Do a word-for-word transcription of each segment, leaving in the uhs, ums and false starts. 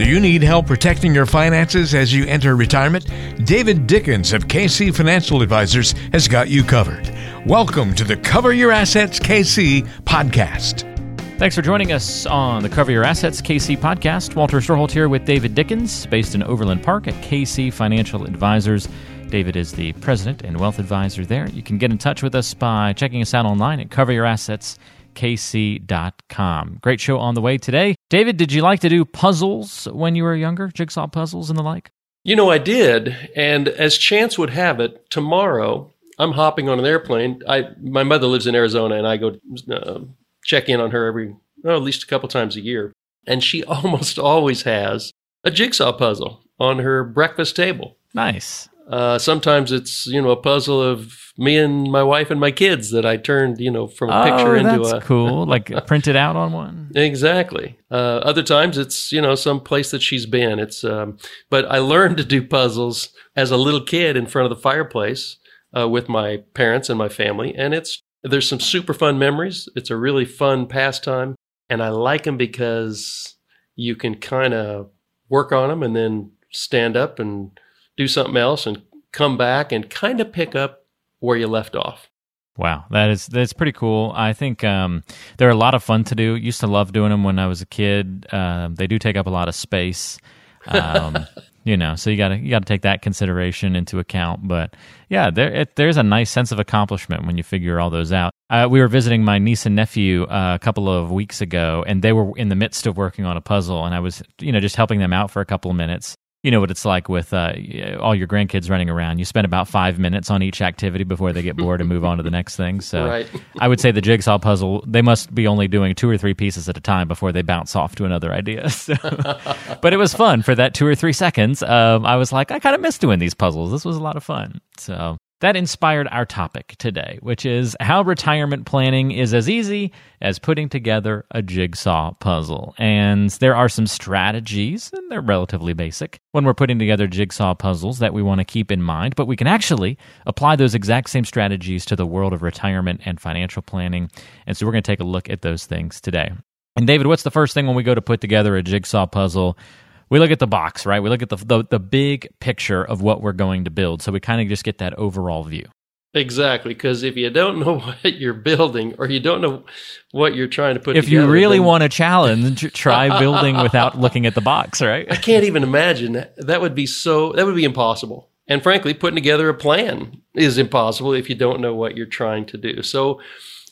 Do you need help protecting your finances as you enter retirement? David Dickens of K C Financial Advisors has got you covered. Welcome to the Cover Your Assets K C podcast. Thanks for joining us on the Cover Your Assets K C podcast. Walter Storholt here with David Dickens, based in Overland Park at K C Financial Advisors. David is the president and wealth advisor there. You can get in touch with us by checking us out online at cover your assets K C dot com. Great show on the way today. David, did you like to do puzzles when you were younger, jigsaw puzzles and the like? You know, I did. And as chance would have it, tomorrow I'm hopping on an airplane. I my mother lives in Arizona, and I go uh, check in on her every, well, at least a couple times a year. And she almost always has a jigsaw puzzle on her breakfast table. Nice. Uh, sometimes it's, you know, a puzzle of me and my wife and my kids that I turned, you know, from a picture oh, into a... Oh, that's cool. Like printed out on one. Exactly. Uh, other times it's, you know, some place that she's been. It's, um, but I learned to do puzzles as a little kid in front of the fireplace uh, with my parents and my family. And it's, there's some super fun memories. It's a really fun pastime. And I like them because you can kind of work on them and then stand up and do something else and come back and kind of pick up where you left off. Wow, that is that's pretty cool. I think um, they're a lot of fun to do. Used to love doing them when I was a kid. Uh, they do take up a lot of space, um, you know. So you gotta you gotta take that consideration into account. But yeah, there it, there's a nice sense of accomplishment when you figure all those out. Uh, we were visiting my niece and nephew uh, a couple of weeks ago, and they were in the midst of working on a puzzle, and I was you know just helping them out for a couple of minutes. You know what it's like with uh, all your grandkids running around. You spend about five minutes on each activity before they get bored and move on to the next thing. So right. I would say the jigsaw puzzle, they must be only doing two or three pieces at a time before they bounce off to another idea. So, but it was fun for that two or three seconds. Um, I was like, I kind of miss doing these puzzles. This was a lot of fun. So that inspired our topic today, which is how retirement planning is as easy as putting together a jigsaw puzzle. And there are some strategies, and they're relatively basic, when we're putting together jigsaw puzzles that we want to keep in mind, but we can actually apply those exact same strategies to the world of retirement and financial planning. And so we're going to take a look at those things today. And David, what's the first thing when we go to put together a jigsaw puzzle? We look at the box, right? We look at the, the the big picture of what we're going to build. So we kind of just get that overall view. Exactly, because if you don't know what you're building or you don't know what you're trying to put if together... If you really then... want a challenge, try building without looking at the box, right? I can't even imagine. That. that would be so... That would be impossible. And frankly, putting together a plan is impossible if you don't know what you're trying to do. So,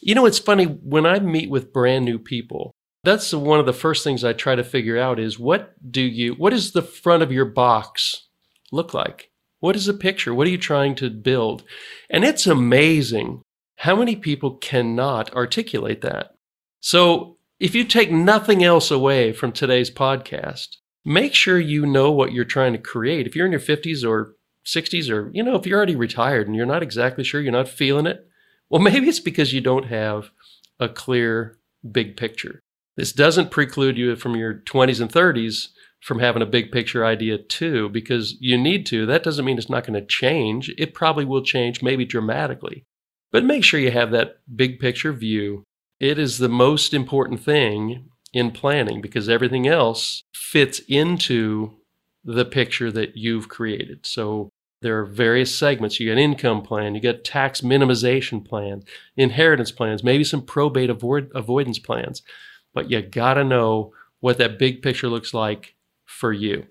you know, it's funny. When I meet with brand new people, that's one of the first things I try to figure out is what do you, what does the front of your box look like? What is the picture? What are you trying to build? And it's amazing how many people cannot articulate that. So if you take nothing else away from today's podcast, make sure you know what you're trying to create. If you're in your fifties or sixties or, you know, if you're already retired and you're not exactly sure, you're not feeling it, well, maybe it's because you don't have a clear big picture. This doesn't preclude you from your twenties and thirties from having a big picture idea too, because you need to. That doesn't mean it's not going to change. It probably will change, maybe dramatically. But make sure you have that big picture view. It is the most important thing in planning because everything else fits into the picture that you've created. So there are various segments. You got income plan, you got tax minimization plan, inheritance plans, maybe some probate avoid- avoidance plans. But you got to know what that big picture looks like for you.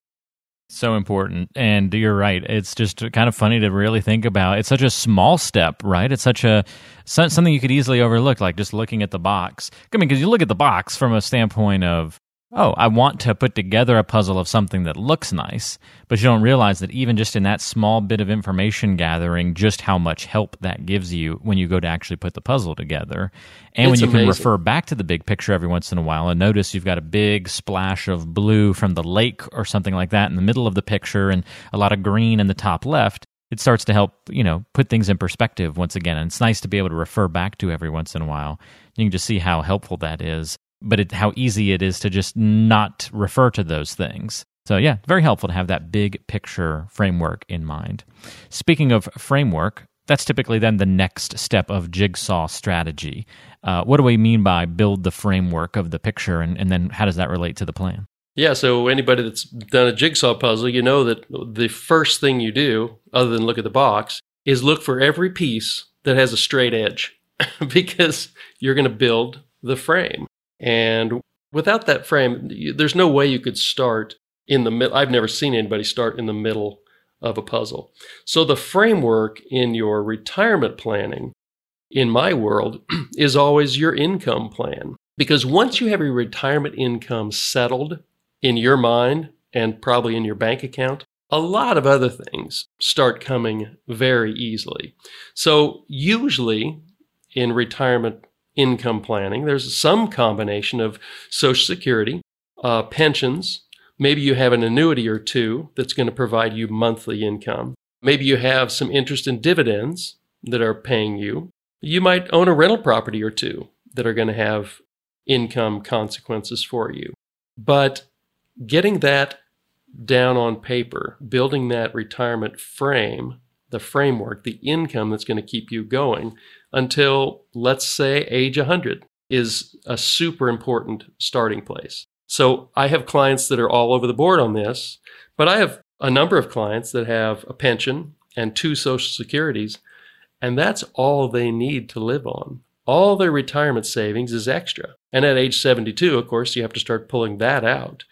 So important. And you're right. It's just kind of funny to really think about. It's such a small step, right? It's such a something you could easily overlook, like just looking at the box. I mean, because you look at the box from a standpoint of, oh, I want to put together a puzzle of something that looks nice, but you don't realize that even just in that small bit of information gathering, just how much help that gives you when you go to actually put the puzzle together. And it's when you amazing. Can refer back to the big picture every once in a while and notice you've got a big splash of blue from the lake or something like that in the middle of the picture and a lot of green in the top left, it starts to help, you know, put things in perspective once again. And it's nice to be able to refer back to every once in a while. You can just see how helpful that is. But it, how easy it is to just not refer to those things. So yeah, very helpful to have that big picture framework in mind. Speaking of framework, that's typically then the next step of jigsaw strategy. Uh, what do we mean by build the framework of the picture, and, and then how does that relate to the plan? Yeah, so anybody that's done a jigsaw puzzle, you know that the first thing you do, other than look at the box, is look for every piece that has a straight edge because you're going to build the frame. And without that frame, there's no way you could start in the middle. I've never seen anybody start in the middle of a puzzle. So the framework in your retirement planning, in my world, is always your income plan. Because once you have your retirement income settled, in your mind, and probably in your bank account, a lot of other things start coming very easily. So usually in retirement income planning, there's some combination of Social Security, uh, pensions. Maybe you have an annuity or two that's going to provide you monthly income. Maybe you have some interest in dividends that are paying you. You might own a rental property or two that are going to have income consequences for you. But getting that down on paper, building that retirement frame, the framework, the income that's going to keep you going until, let's say, age one hundred is a super important starting place. So I have clients that are all over the board on this, but I have a number of clients that have a pension and two Social Securities, and that's all they need to live on. All their retirement savings is extra. And at age seventy-two, of course, you have to start pulling that out.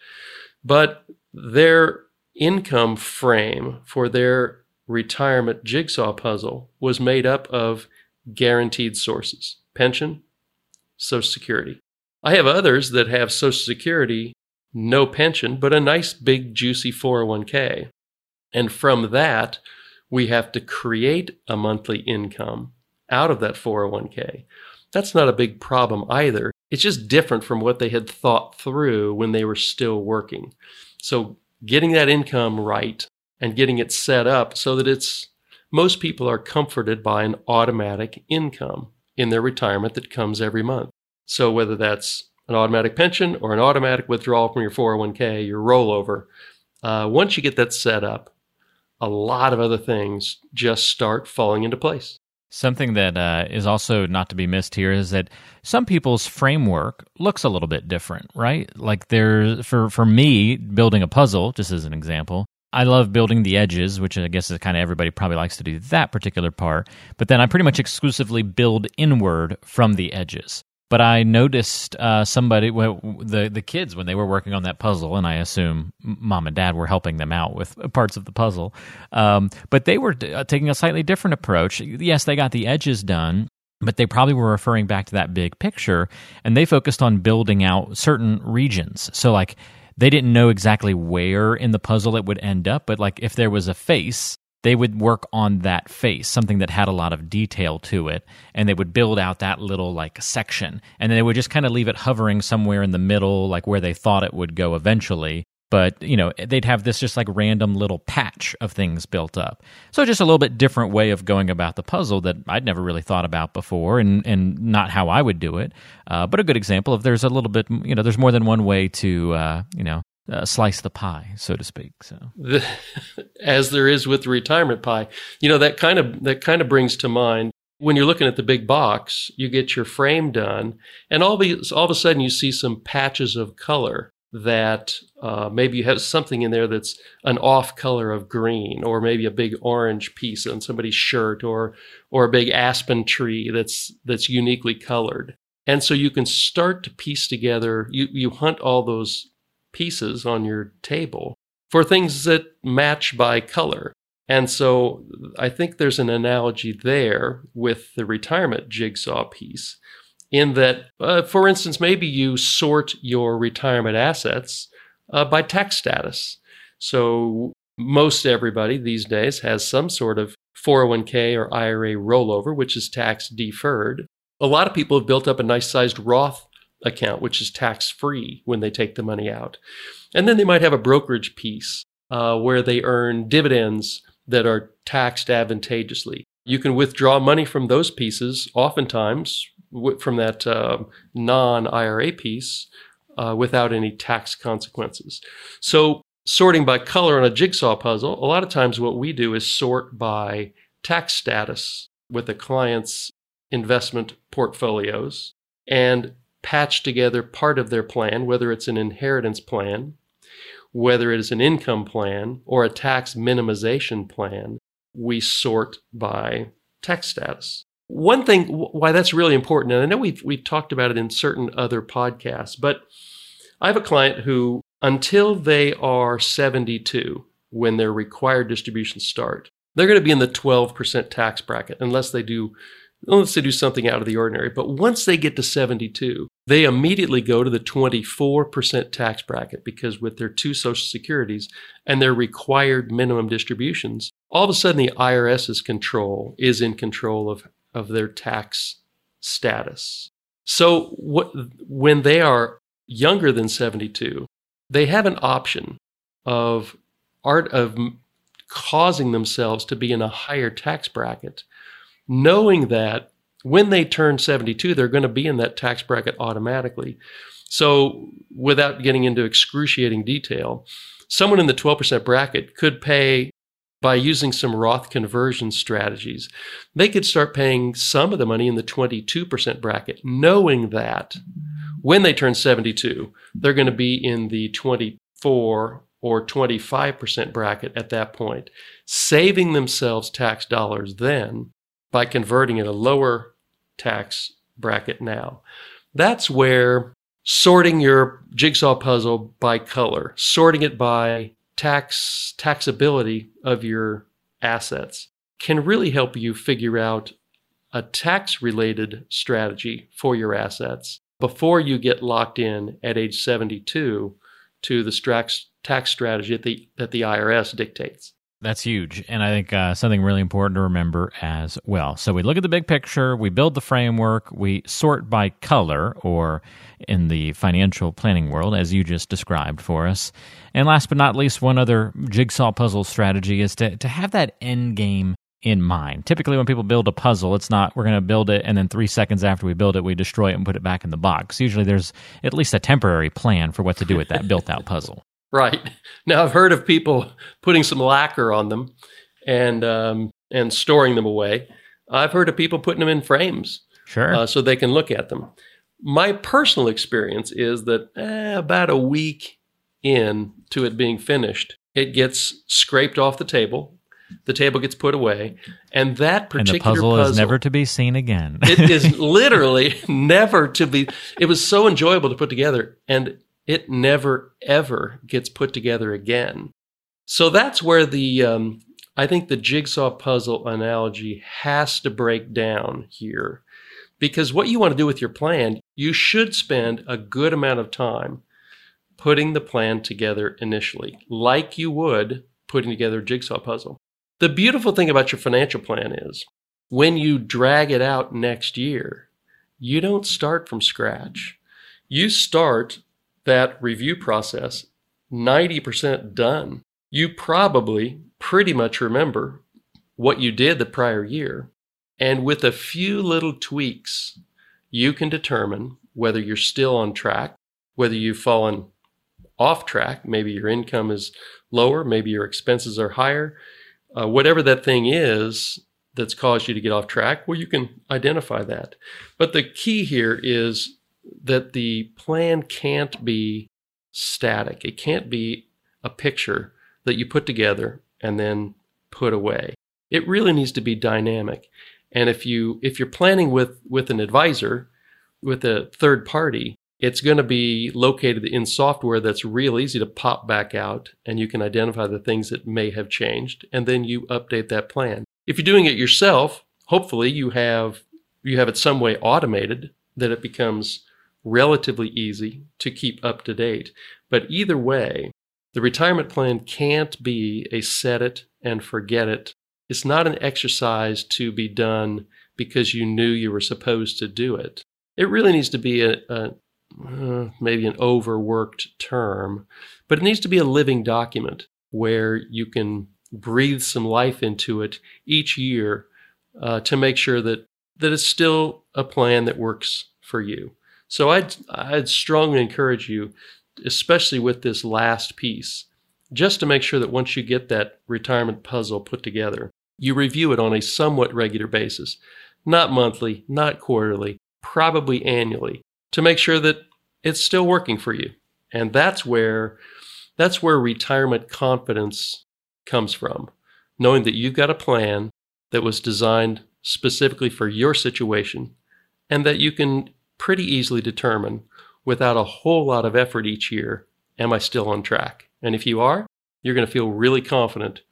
But their income frame for their retirement jigsaw puzzle was made up of guaranteed sources: pension, Social Security. I have others that have Social Security, no pension, but a nice big juicy four oh one k. And from that, we have to create a monthly income out of that four oh one k. That's not a big problem either. It's just different from what they had thought through when they were still working. So getting that income right and getting it set up so that it's, most people are comforted by an automatic income in their retirement that comes every month. So whether that's an automatic pension or an automatic withdrawal from your four oh one k, your rollover, uh, once you get that set up, a lot of other things just start falling into place. Something that uh, is also not to be missed here is that some people's framework looks a little bit different, right? Like there, for, for me, building a puzzle, just as an example, I love building the edges, which I guess is kind of everybody probably likes to do that particular part, but then I pretty much exclusively build inward from the edges. But I noticed uh, somebody, well, the, the kids, when they were working on that puzzle, and I assume mom and dad were helping them out with parts of the puzzle, um, but they were t- taking a slightly different approach. Yes, they got the edges done, but they probably were referring back to that big picture, and they focused on building out certain regions. So like they didn't know exactly where in the puzzle it would end up, but like if there was a face, they would work on that face, something that had a lot of detail to it, and they would build out that little like section, and then they would just kind of leave it hovering somewhere in the middle, like where they thought it would go eventually. But, you know, they'd have this just like random little patch of things built up. So just a little bit different way of going about the puzzle that I'd never really thought about before, and, and not how I would do it. Uh, but a good example of there's a little bit, you know, there's more than one way to, uh, you know, Uh, slice the pie, so to speak. So, the, as there is with the retirement pie, you know, that kind of that kind of brings to mind when you're looking at the big box. You get your frame done, and all be all of a sudden you see some patches of color that uh, maybe you have something in there that's an off color of green, or maybe a big orange piece on somebody's shirt, or or a big aspen tree that's that's uniquely colored, and so you can start to piece together. You you hunt all those pieces on your table for things that match by color. And so I think there's an analogy there with the retirement jigsaw piece in that, uh, for instance, maybe you sort your retirement assets uh, by tax status. So most everybody these days has some sort of four oh one k or I R A rollover, which is tax deferred. A lot of people have built up a nice sized Roth account, which is tax-free when they take the money out. And then they might have a brokerage piece uh, where they earn dividends that are taxed advantageously. You can withdraw money from those pieces, oftentimes w- from that uh, non-I R A piece, uh, without any tax consequences. So sorting by color on a jigsaw puzzle, a lot of times what we do is sort by tax status with a client's investment portfolios and patch together part of their plan, whether it's an inheritance plan Whether it is an income plan or a tax minimization plan, we sort by tax status. One thing why that's really important, and I know we've, we've talked about it in certain other podcasts, but I have a client who, until they are seventy-two, when their required distributions start, they're going to be in the twelve percent tax bracket unless they do unless they do something out of the ordinary. But once they get to seventy-two, they immediately go to the twenty-four percent tax bracket, because with their two Social Securities and their required minimum distributions, all of a sudden the IRS's control is in control of, of their tax status. So what, when they are younger than seventy-two, they have an option of art of causing themselves to be in a higher tax bracket, knowing that when they turn seventy-two, they're going to be in that tax bracket automatically. So without getting into excruciating detail, someone in the twelve percent bracket could pay, by using some Roth conversion strategies, they could start paying some of the money in the twenty-two percent bracket, knowing that when they turn seventy-two, they're going to be in the twenty-four or twenty-five percent bracket at that point, saving themselves tax dollars then by converting at a lower tax bracket now. That's where sorting your jigsaw puzzle by color, sorting it by tax taxability of your assets, can really help you figure out a tax-related strategy for your assets before you get locked in at age seventy-two to the tax tax strategy that the, that the I R S dictates. That's huge. And I think uh, something really important to remember as well. So we look at the big picture, we build the framework, we sort by color, or in the financial planning world, as you just described for us. And last but not least, one other jigsaw puzzle strategy is to, to have that end game in mind. Typically, when people build a puzzle, it's not, we're going to build it, and then three seconds after we build it, we destroy it and put it back in the box. Usually there's at least a temporary plan for what to do with that built-out puzzle. Right. Now, I've heard of people putting some lacquer on them and um, and storing them away. I've heard of people putting them in frames, sure, uh, so they can look at them. My personal experience is that eh, about a week in to it being finished, it gets scraped off the table. The table gets put away, and that particular and the puzzle, puzzle is never to be seen again. It is literally never to be. It was so enjoyable to put together, and it never, ever gets put together again. So that's where the, um, I think the jigsaw puzzle analogy has to break down here, because what you want to do with your plan, you should spend a good amount of time putting the plan together initially, like you would putting together a jigsaw puzzle. The beautiful thing about your financial plan is when you drag it out next year, you don't start from scratch. You start that review process ninety percent done. You probably pretty much remember what you did the prior year, and with a few little tweaks, you can determine whether you're still on track, whether you've fallen off track. Maybe your income is lower, maybe your expenses are higher. Uh, whatever that thing is that's caused you to get off track, well, you can identify that. But the key here is that the plan can't be static. It can't be a picture that you put together and then put away. It really needs to be dynamic. And if you if you're planning with with an advisor, with a third party, it's going to be located in software that's real easy to pop back out, and you can identify the things that may have changed, and then you update that plan. If you're doing it yourself, hopefully you have you have it some way automated that it becomes relatively easy to keep up to date. But either way, the retirement plan can't be a set it and forget it. It's not an exercise to be done because you knew you were supposed to do it. It really needs to be a, a uh, maybe an overworked term, but it needs to be a living document where you can breathe some life into it each year uh, to make sure that, that it's still a plan that works for you. So I'd, I'd strongly encourage you, especially with this last piece, just to make sure that once you get that retirement puzzle put together, you review it on a somewhat regular basis, not monthly, not quarterly, probably annually, to make sure that it's still working for you. And that's where That's where retirement confidence comes from, knowing that you've got a plan that was designed specifically for your situation and that you can pretty easily determine without a whole lot of effort each year, am I still on track? And if you are, you're going to feel really confident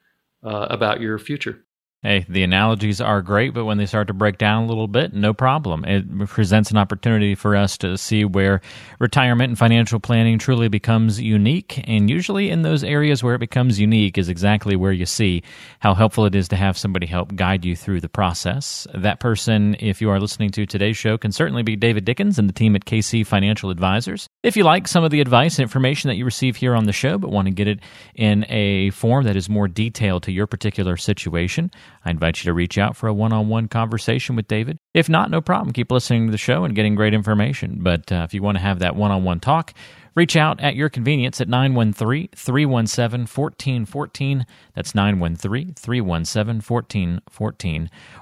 uh, about your future. Hey, the analogies are great, but when they start to break down a little bit, no problem. It presents an opportunity for us to see where retirement and financial planning truly becomes unique, and usually in those areas where it becomes unique is exactly where you see how helpful it is to have somebody help guide you through the process. That person, if you are listening to today's show, can certainly be David Dickens and the team at K C Financial Advisors. If you like some of the advice and information that you receive here on the show, but want to get it in a form that is more detailed to your particular situation, I invite you to reach out for a one-on-one conversation with David. If not, no problem. Keep listening to the show and getting great information. But uh, if you want to have that one-on-one talk, reach out at your convenience at nine one three, three one seven, one four one four. That's nine one three, three one seven, one four one four.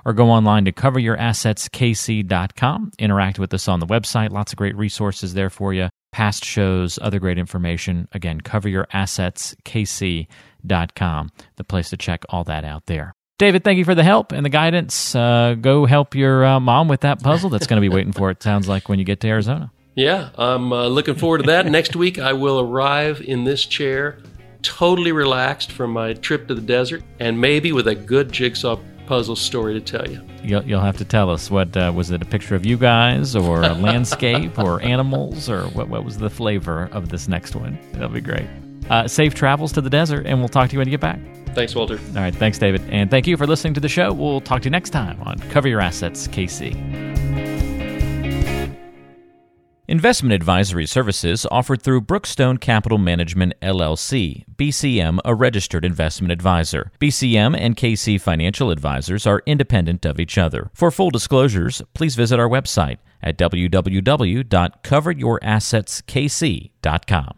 Or go online to cover your assets K C dot com. Interact with us on the website. Lots of great resources there for you. Past shows, other great information. Again, cover your assets K C dot com, the place to check all that out there. David, thank you for the help and the guidance. Uh, go help your uh, mom with that puzzle that's going to be waiting for it, sounds like, when you get to Arizona. Yeah, I'm uh, looking forward to that. Next week, I will arrive in this chair totally relaxed from my trip to the desert and maybe with a good jigsaw puzzle story to tell you. You'll, you'll have to tell us. What uh, was it, a picture of you guys or a landscape or animals, or what, what was the flavor of this next one? That'll be great. Uh, safe travels to the desert, and we'll talk to you when you get back. Thanks, Walter. All right, thanks, David. And thank you for listening to the show. We'll talk to you next time on Cover Your Assets K C. Investment advisory services offered through Brookstone Capital Management, L L C, B C M, a registered investment advisor. B C M and K C Financial Advisors are independent of each other. For full disclosures, please visit our website at w w w dot cover your assets K C dot com.